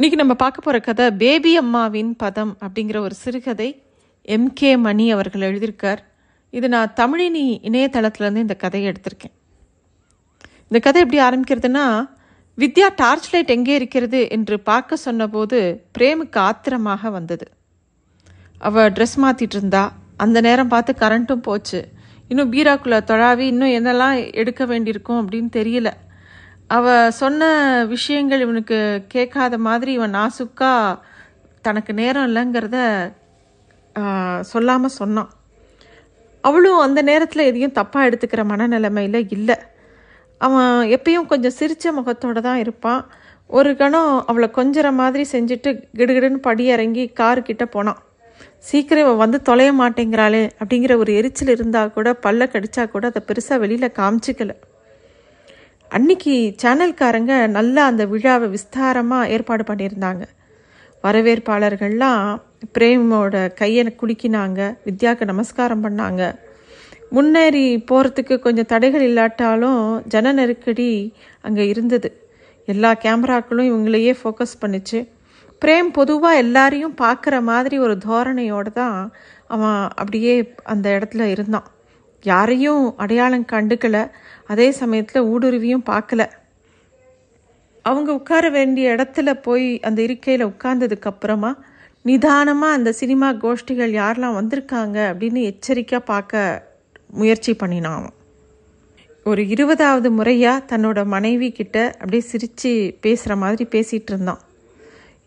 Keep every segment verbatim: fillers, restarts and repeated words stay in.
இன்றைக்கி நம்ம பார்க்க போகிற கதை பேபி அம்மாவின் பதம் அப்படிங்கிற ஒரு சிறுகதை. எம் கே மணி அவர்கள் எழுதியிருக்கார். இது நான் தமிழினி இணையதளத்துலேருந்து இந்த கதையை எடுத்திருக்கேன். இந்த கதை எப்படி ஆரம்பிக்கிறதுனா, வித்யா டார்ச் லைட் எங்கே இருக்கிறது என்று பார்க்க சொன்னபோது பிரேமுக்கு ஆத்திரமாக வந்தது. அவள் ட்ரெஸ் மாற்றிட்டு இருந்தா, அந்த நேரம் பார்த்து கரண்ட்டும் போச்சு. இன்னும் பீராக்குள்ளே தொழாவி இன்னும் என்னெல்லாம் எடுக்க வேண்டியிருக்கும் அப்படின்னு தெரியல. அவள் சொன்ன விஷயங்கள் இவனுக்கு கேட்காத மாதிரி இவன் நாசுக்கா தனக்கு நேரம் இல்லைங்கிறத சொல்லாமல் சொன்னான். அவளும் அந்த நேரத்தில் எதையும் தப்பாக எடுத்துக்கிற மனநிலைமையில் இல்லை. அவன் எப்பயும் கொஞ்சம் சிரித்த முகத்தோடு தான் இருப்பான். ஒரு கணம் அவளை கொஞ்சற மாதிரி செஞ்சுட்டு கிடுகிடுன்னு படி இறங்கி காருக்கிட்ட போனான். சீக்கிரம் இவன் வந்து தொலைய மாட்டேங்கிறாளே அப்படிங்கிற ஒரு எரிச்சல் இருந்தால் கூட, பல்ல கடிச்சா கூட அதை பெருசாக வெளியில் காமிச்சிக்கலை. அன்னைக்கு சேனல்காரங்க நல்லா அந்த விழாவை விஸ்தாரமாக ஏற்பாடு பண்ணியிருந்தாங்க. வரவேற்பாளர்கள்லாம் பிரேமோட கையை குலுக்கினாங்க, வித்யாவுக்கு நமஸ்காரம் பண்ணாங்க. முன்னேறி போகிறதுக்கு கொஞ்சம் தடைகள் இல்லாட்டாலும் ஜன நெருக்கடி அங்கே இருந்தது. எல்லா கேமராக்களும் இவங்களையே ஃபோக்கஸ் பண்ணிச்சு. பிரேம் பொதுவாக எல்லாரையும் பார்க்குற மாதிரி ஒரு தோரணையோடு தான் அவன் அப்படியே அந்த இடத்துல இருந்தான். யாரையும் அடையாளம் கண்டுக்கலை, அதே சமயத்தில் ஊடுருவியும் பார்க்கல. அவங்க உட்கார வேண்டிய இடத்துல போய் அந்த இருக்கையில் உட்கார்ந்ததுக்கப்புறமா நிதானமாக அந்த சினிமா கோஷ்டிகள் யாரெல்லாம் வந்திருக்காங்க அப்படின்னு எச்சரிக்கையாக பார்க்க முயற்சி பண்ணினான். ஒரு இருபதாவது முறையாக தன்னோட மனைவி கிட்ட அப்படியே சிரித்து பேசுகிற மாதிரி பேசிகிட்டு இருந்தான்.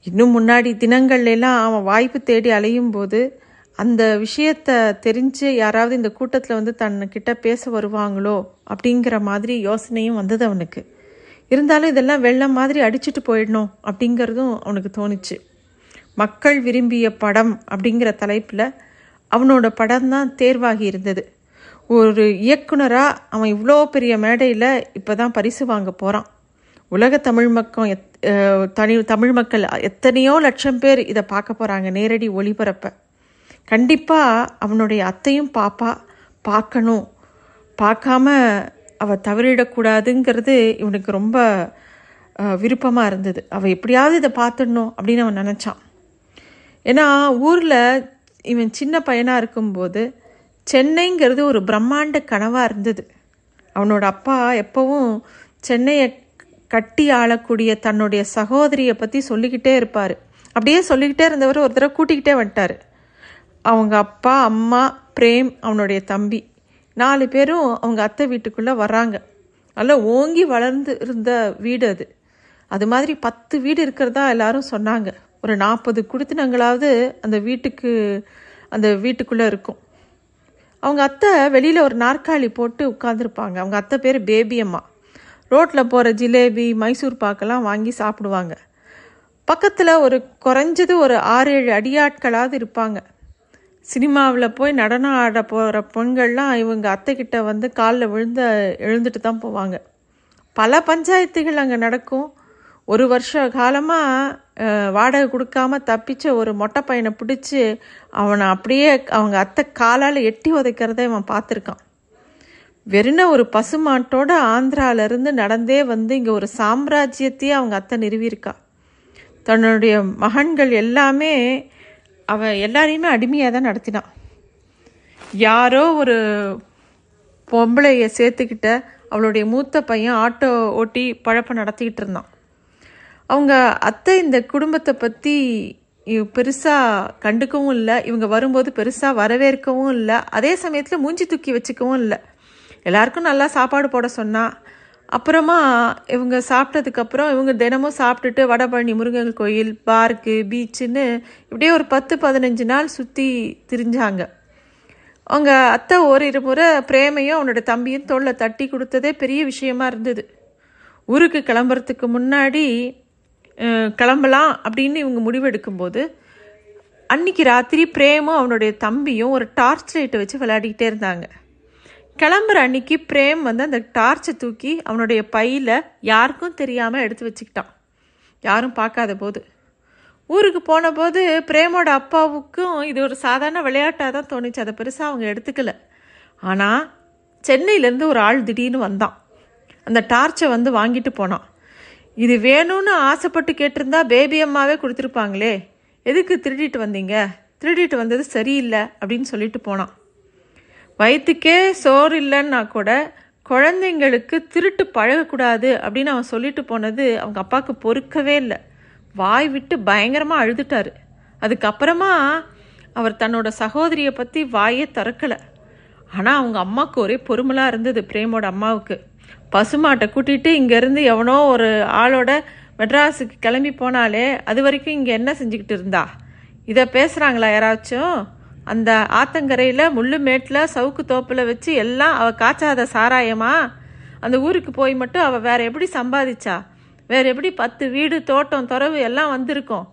இன்னும் முன்னாடி தினங்கள்லாம் அவன் வாய்ப்பு தேடி அலையும் போது அந்த விஷயத்தை தெரிஞ்சு யாராவது இந்த கூட்டத்தில் வந்து தன்கிட்ட பேச வருவாங்களோ அப்படிங்கிற மாதிரி யோசனையும் வந்தது அவனுக்கு. இருந்தாலும் இதெல்லாம் வெள்ளம் மாதிரி அடிச்சுட்டு போயிடணும் அப்படிங்கிறதும் அவனுக்கு தோணுச்சு. மக்கள் விரும்பிய படம் அப்படிங்கிற தலைப்பில் அவனோட படம் தான் தேர்வாகி இருந்தது. ஒரு இயக்குனராக அவன் இவ்வளோ பெரிய மேடையில் இப்போ தான் பரிசு வாங்க போகிறான். உலக தமிழ் மக்கள் தனி தமிழ் மக்கள் எத்தனையோ லட்சம் பேர் இதை பார்க்க போகிறாங்க நேரடி ஒளிபரப்பை. கண்டிப்பாக அவனுடைய அத்தையும் பாப்பா பார்க்கணும், பார்க்காம அவள் தவறிடக்கூடாதுங்கிறது இவனுக்கு ரொம்ப விருப்பமாக இருந்தது. அவள் எப்படியாவது இதை பார்த்துடணும் அப்படின்னு அவன் நினச்சான். ஏன்னா ஊரில் இவன் சின்ன பையனாக இருக்கும்போது சென்னைங்கிறது ஒரு பிரம்மாண்ட கனவாக இருந்தது. அவனோட அப்பா எப்போவும் சென்னையை கட்டி ஆளக்கூடிய தன்னுடைய சகோதரியை பற்றி சொல்லிக்கிட்டே இருப்பார். அப்படியே சொல்லிக்கிட்டே இருந்தவர் ஒரு தடவை கூட்டிக்கிட்டே வந்துட்டார். அவங்க அப்பா, அம்மா, பிரேம், அவனுடைய தம்பி நாலு பேரும் அவங்க அத்தை வீட்டுக்குள்ளே வர்றாங்க. நல்லா ஓங்கி வளர்ந்து இருந்த வீடு அது. அது மாதிரி பத்து வீடு இருக்கிறதா எல்லாரும் சொன்னாங்க. ஒரு நாற்பது குடித்தனங்களாவது அந்த வீட்டுக்கு அந்த வீட்டுக்குள்ளே இருக்கும். அவங்க அத்தை வெளியில் ஒரு நாற்காலி போட்டு உட்காந்துருப்பாங்க. அவங்க அத்தை பேர் பேபி அம்மா. ரோட்டில் போகிற ஜிலேபி, மைசூர் பாக்கெல்லாம் வாங்கி சாப்பிடுவாங்க. பக்கத்தில் ஒரு குறைஞ்சது ஒரு ஆறு ஏழு அடியாட்களாவது இருப்பாங்க. சினிமாவில் போய் நடனம் ஆட போகிற பெண்கள்லாம் இவங்க அத்தைக்கிட்ட வந்து காலில் விழுந்த எழுந்துட்டு தான் போவாங்க. பல பஞ்சாயத்துகள் அங்கே நடக்கும். ஒரு வருஷ காலமாக வாடகை கொடுக்காம தப்பிச்ச ஒரு மொட்டை பையனை பிடிச்சி அவனை அப்படியே அவங்க அத்தை காலால் எட்டி உதைக்கிறத இவன் பார்த்துருக்கான். வெறின ஒரு பசுமாட்டோட ஆந்திராவிலேருந்து நடந்தே வந்து இங்கே ஒரு சாம்ராஜ்யத்தையே அவங்க அத்தை நிறுவியிருக்கா. தன்னுடைய மகன்கள் எல்லாமே அவன் எல்லாரையுமே அடிமையாக தான் நடத்தினான். யாரோ ஒரு பொம்பளையை சேர்த்துக்கிட்ட அவளுடைய மூத்த பையன் ஆட்டோ ஓட்டி பழப்பை நடத்திக்கிட்டு இருந்தான். அவங்க அத்தை இந்த குடும்பத்தை பற்றி பெருசாக கண்டுக்கவும் இல்லை, இவங்க வரும்போது பெருசாக வரவேற்கவும் இல்லை, அதே சமயத்தில் மூஞ்சி தூக்கி வச்சுக்கவும் இல்லை. எல்லாருக்கும் நல்லா சாப்பாடு போட சொன்னான். அப்புறமா இவங்க சாப்பிட்டதுக்கப்புறம் இவங்க தினமும் சாப்பிட்டுட்டு வடபழனி முருகன் கோயில், பார்க்கு, பீச்சுன்னு இப்படியே ஒரு பத்து பதினஞ்சு நாள் சுற்றி திரிஞ்சாங்க. அவங்க அத்தை ஒரு இரு முறை பிரேமையும் அவனோட தம்பியும் தோளில் தட்டி கொடுத்ததே பெரிய விஷயமா இருந்தது. ஊருக்கு கிளம்புறதுக்கு முன்னாடி கிளம்பலாம் அப்படின்னு இவங்க முடிவெடுக்கும்போது அன்னைக்கு ராத்திரி பிரேமும் அவனுடைய தம்பியும் ஒரு டார்ச் லைட்டை வச்சு விளையாடிக்கிட்டே இருந்தாங்க. கிளம்புற அன்னைக்கு பிரேம் வந்து அந்த டார்ச்சை தூக்கி அவனுடைய பையில் யாருக்கும் தெரியாமல் எடுத்து வச்சுக்கிட்டான், யாரும் பார்க்காத போது. ஊருக்கு போன போது பிரேமோட அப்பாவுக்கும் இது ஒரு சாதாரண விளையாட்டாக தான் தோணுச்சு. அதை பெருசாக அவங்க எடுத்துக்கல. ஆனால் சென்னையிலேருந்து ஒரு ஆள் திடீர்னு வந்தான். அந்த டார்ச்சை வந்து வாங்கிட்டு போனான். இது வேணும்னு ஆசைப்பட்டு கேட்டிருந்தா பேபி அம்மாவே கொடுத்துருப்பாங்களே, எதுக்கு திருடிட்டு வந்தீங்க, திருடிட்டு வந்தது சரியில்லை அப்படின்னு சொல்லிட்டு போனான். வயிற்றுக்கே சோறு இல்லைன்னா கூட குழந்தைங்களுக்கு திருட்டு பழகக்கூடாது அப்படின்னு அவன் சொல்லிட்டு போனது அவங்க அப்பாவுக்கு பொறுக்கவே இல்லை. வாய் விட்டு பயங்கரமாக அழுதுட்டார். அதுக்கப்புறமா அவர் தன்னோட சகோதரியை பற்றி வாயே திறக்கலை. ஆனால் அவங்க அம்மாவுக்கு ஒரே பொறுமலாக இருந்தது. பிரேமோட அம்மாவுக்கு பசுமாட்டை கூட்டிகிட்டு இங்கேருந்து எவனோ ஒரு ஆளோட மெட்ராஸுக்கு கிளம்பி போனாலே அது வரைக்கும் இங்கே என்ன செஞ்சுக்கிட்டு இருந்தா, இதை பேசுகிறாங்களா யாராச்சும், அந்த ஆத்தங்கரையில் முள்ளுமேட்டில் சவுக்கு தோப்பில் வச்சு எல்லாம் அவள் காய்ச்சாத சாராயமா, அந்த ஊருக்கு போய் மட்டும் அவள் வேறு எப்படி சம்பாதிச்சா, வேறு எப்படி பத்து வீடு தோட்டம் துறவு எல்லாம் வந்திருக்கோம்,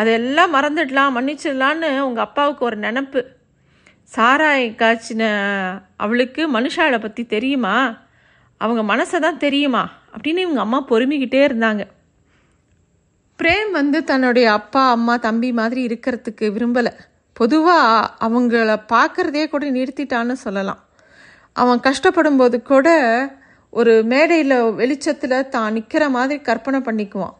அதெல்லாம் மறந்துடலாம் மன்னிச்சிடலான்னு உங்கள் அப்பாவுக்கு ஒரு நினப்பு. சாராய காய்ச்சின அவளுக்கு மனுஷாவை பற்றி தெரியுமா, அவங்க மனசை தான் தெரியுமா அப்படின்னு இவங்க அம்மா பொறுமிக்கிட்டே இருந்தாங்க. பிரேம் வந்து தன்னுடைய அப்பா அம்மா தம்பி மாதிரி இருக்கிறதுக்கு விரும்பலை. பொதுவாக அவங்கள பார்க்குறதே கூட நிறுத்திட்டான்னு சொல்லலாம். அவன் கஷ்டப்படும்போது கூட ஒரு மேடையில் வெளிச்சத்தில் தான் நிற்கிற மாதிரி கற்பனை பண்ணிக்குவான்.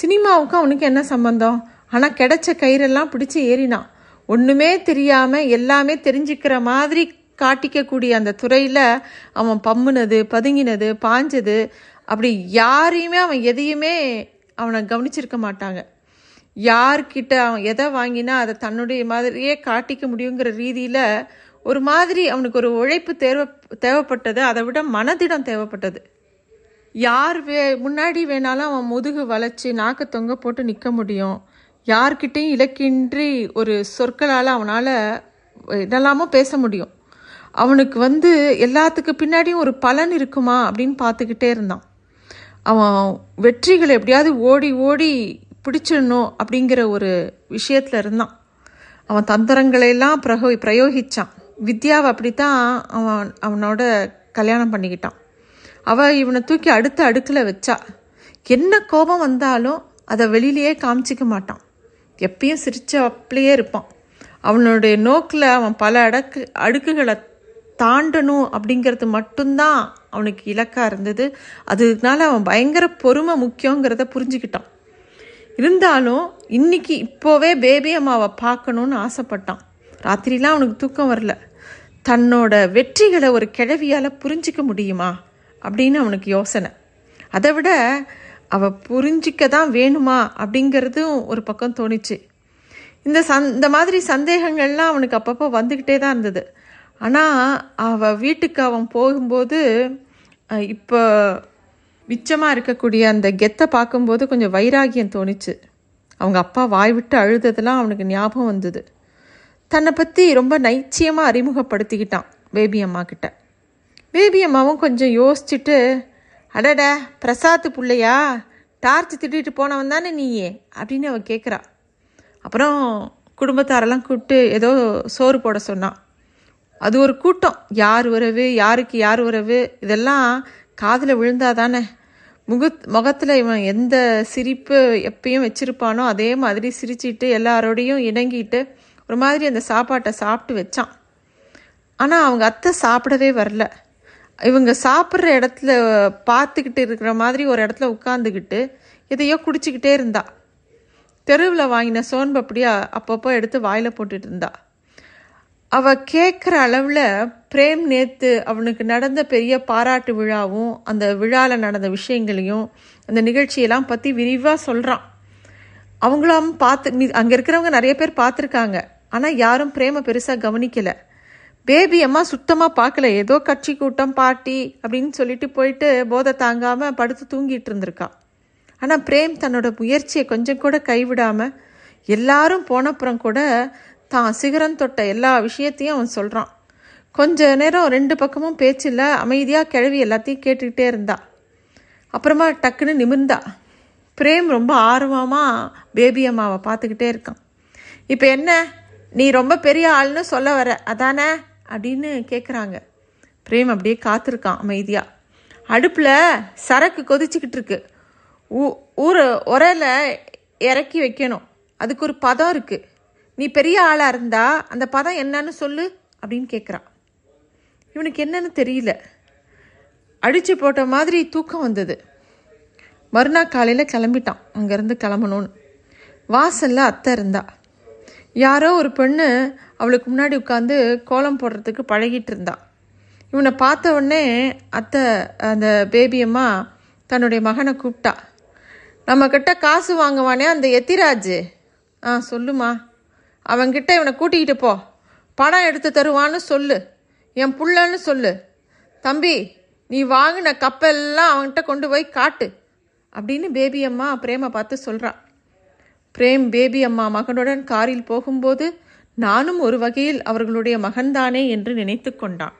சினிமாவுக்கு அவனுக்கு என்ன சம்பந்தம், ஆனால் கிடைச்ச கயிறெல்லாம் பிடிச்சி ஏறினான். ஒன்றுமே தெரியாமல் எல்லாமே தெரிஞ்சுக்கிற மாதிரி காட்டிக்கக்கூடிய அந்த துறையில் அவன் பம்முனது, பதுங்கினது, பாஞ்சது, அப்படி யாரையுமே அவன் எதையுமே அவனை கவனிச்சிருக்க மாட்டாங்க. யார்கிட்ட அவன் எதை வாங்கினா அதை தன்னுடைய மாதிரியே காட்டிக்க முடியுங்கிற ரீதியில் ஒரு மாதிரி அவனுக்கு ஒரு உழைப்பு தேவை தேவைப்பட்டது அதை விட மனதிடம் தேவைப்பட்டது. யார் வே முன்னாடி வேணாலும் அவன் முதுகு வளைச்சி நாக்கு தொங்க போட்டு நிற்க முடியும். யார்கிட்டையும் இலக்கின்றி ஒரு சொற்களால் அவனால் என்னெல்லாமோ பேச முடியும். அவனுக்கு வந்து எல்லாத்துக்கு பின்னாடியும் ஒரு பலன் இருக்குமா அப்படின்னு பார்த்துக்கிட்டே இருந்தான். அவன் வெற்றிகளை எப்படியாவது ஓடி ஓடி பிடிச்சிடணும் அப்படிங்கிற ஒரு விஷயத்தில் இருந்தான். அவன் தந்திரங்களையெல்லாம் பிரகோ பிரயோகித்தான். வித்யாவை அப்படித்தான் அவன் அவனோட கல்யாணம் பண்ணிக்கிட்டான். அவள் இவனை தூக்கி அடுத்த அடுக்கில் வச்சா. என்ன கோபம் வந்தாலும் அதை வெளியிலேயே காமிச்சிக்க மாட்டான். எப்பயும் சிரிச்ச அப்படியே இருப்பான். அவனுடைய நோக்கில் அவன் பல அடக்கு அடுக்குகளை தாண்டணும் அப்படிங்கிறது மட்டும்தான் அவனுக்கு இலக்காக இருந்தது. அதனால அவன் பயங்கர பொறுமை முக்கியங்கிறத புரிஞ்சுக்கிட்டான். இருந்தாலும் இன்னைக்கு இப்போவே பேபி அம்மாவை பார்க்கணுன்னு ஆசைப்பட்டான். ராத்திரிலாம் அவனுக்கு தூக்கம் வரல. தன்னோட வெற்றிகளை ஒரு கிழவியால் புரிஞ்சிக்க முடியுமா அப்படின்னு அவனுக்கு யோசனை. அதை விட அவள் புரிஞ்சிக்க தான் வேணுமா அப்படிங்கிறதும் ஒரு பக்கம் தோணிச்சு. இந்த சந் இந்த மாதிரி சந்தேகங்கள்லாம் அவனுக்கு அப்பப்போ வந்துக்கிட்டே தான் இருந்தது. ஆனால் அவள் வீட்டுக்கு அவன் போகும்போது இப்போ மிச்சமாக இருக்கக்கூடிய அந்த கெத்தை பார்க்கும்போது கொஞ்சம் வைராகியம் தோணிச்சு. அவங்க அப்பா வாய் விட்டு அழுததெல்லாம் அவனுக்கு ஞாபகம் வந்தது. தன்னை பற்றி ரொம்ப நைச்சியமாக அறிமுகப்படுத்திக்கிட்டான் பேபி அம்மா கிட்ட. பேபி அம்மாவும் கொஞ்சம் யோசிச்சுட்டு, அடட பிரசாத்து பிள்ளையா, டார்ச் திட்டிகிட்டு போனவன் தானே நீயே அப்படின்னு அவன் கேட்குறா. அப்புறம் குடும்பத்தாரெல்லாம் கூப்பிட்டு ஏதோ சோறு போட சொன்னான். அது ஒரு கூட்டம், யார் உறவு, யாருக்கு யார் உறவு, இதெல்லாம் காதில் விழுந்தாதானே. முகத் முகத்தில் இவன் எந்த சிரிப்பு எப்பயும் வச்சுருப்பானோ அதே மாதிரி சிரிச்சிட்டு எல்லாரோடையும் இணங்கிட்டு ஒரு மாதிரி அந்த சாப்பாட்டை சாப்பிட்டு வச்சான். ஆனால் அவங்க அத்தை சாப்பிடவே வரல. இவங்க சாப்பிட்ற இடத்துல பார்த்துக்கிட்டு இருக்கிற மாதிரி ஒரு இடத்துல உட்காந்துக்கிட்டு எதையோ குடிச்சிக்கிட்டே இருந்தா. தெருவில் வாங்கின சோன்பு அப்படியே அப்பப்போ எடுத்து வாயில் போட்டுட்டு இருந்தா. அவள் கேட்குற அளவில் பிரேம் நேற்று அவனுக்கு நடந்த பெரிய பாராட்டு விழாவும் அந்த விழாவில் நடந்த விஷயங்களையும் அந்த நிகழ்ச்சியெல்லாம் பற்றி விரிவாக சொல்கிறான். அவங்களும் பார்த்து அங்கே இருக்கிறவங்க நிறைய பேர் பார்த்துருக்காங்க. ஆனால் யாரும் பிரேமை பெருசாக கவனிக்கலை. பேபி அம்மா சுத்தமாக பார்க்கல. ஏதோ கட்சி கூட்டம் பார்ட்டி அப்படின்னு சொல்லிட்டு போயிட்டு போதை தாங்காமல் படுத்து தூங்கிட்டு இருந்திருக்கா. ஆனால் பிரேம் தன்னோட முயற்சியை கொஞ்சம் கூட கைவிடாமல் எல்லாரும் போனப்புறம் கூட தான் சிகரம் தொட்ட எல்லா விஷயத்தையும் அவன் சொல்கிறான். கொஞ்ச நேரம் ரெண்டு பக்கமும் பேச்சில் அமைதியாக கிளவி எல்லாத்தையும் கேட்டுக்கிட்டே இருந்தா. அப்புறமா டக்குன்னு நிமிர்ந்தா. பிரேம் ரொம்ப ஆர்வமாக பேபி அம்மாவை பார்த்துக்கிட்டே இருக்கான். இப்போ என்ன, நீ ரொம்ப பெரிய ஆள்னு சொல்ல வர அதானே அப்படின்னு கேட்குறாங்க. பிரேம் அப்படியே காத்திருக்கான் அமைதியாக. அடுப்பில் சரக்கு கொதிச்சுக்கிட்டு இருக்கு. ஊ ஊற உரையில இறக்கி வைக்கணும். அதுக்கு ஒரு பதம் இருக்குது. நீ பெரிய ஆளாக இருந்தா அந்த பதம் என்னன்னு சொல்லு அப்படின்னு கேட்குறான். இவனுக்கு என்னன்னு தெரியல. அடித்து போட்ட மாதிரி தூக்கம் வந்தது. மறுநாள் காலையில் கிளம்பிட்டான் அங்கேருந்து கிளம்பணும்னு. வாசலில் அத்தை இருந்தா. யாரோ ஒரு பெண்ணு அவளுக்கு முன்னாடி உட்காந்து கோலம் போடுறதுக்கு பழகிட்டு இருந்தா. இவனை பார்த்த உடனே அத்தை அந்த பேபியம்மா தன்னுடைய மகனை கூப்பிட்டா. நம்மக்கிட்ட காசு வாங்குவானே அந்த எத்திராஜ், ஆ சொல்லுமா, அவன்கிட்ட இவனை கூட்டிக்கிட்டு போ, பணம் எடுத்து தருவான்னு சொல்லு, என் புள்ளன்னு சொல்லு, தம்பி நீ வாங்கின கப்பெல்லாம் அவன்கிட்ட கொண்டு போய் காட்டு அப்படின்னு பேபி அம்மா பிரேமை பார்த்து சொல்கிறா. பிரேம் பேபி அம்மா மகனுடன் காரில் போகும்போது நானும் ஒரு வகையில் அவர்களுடைய மகன்தானே என்று நினைத்து கொண்டான்.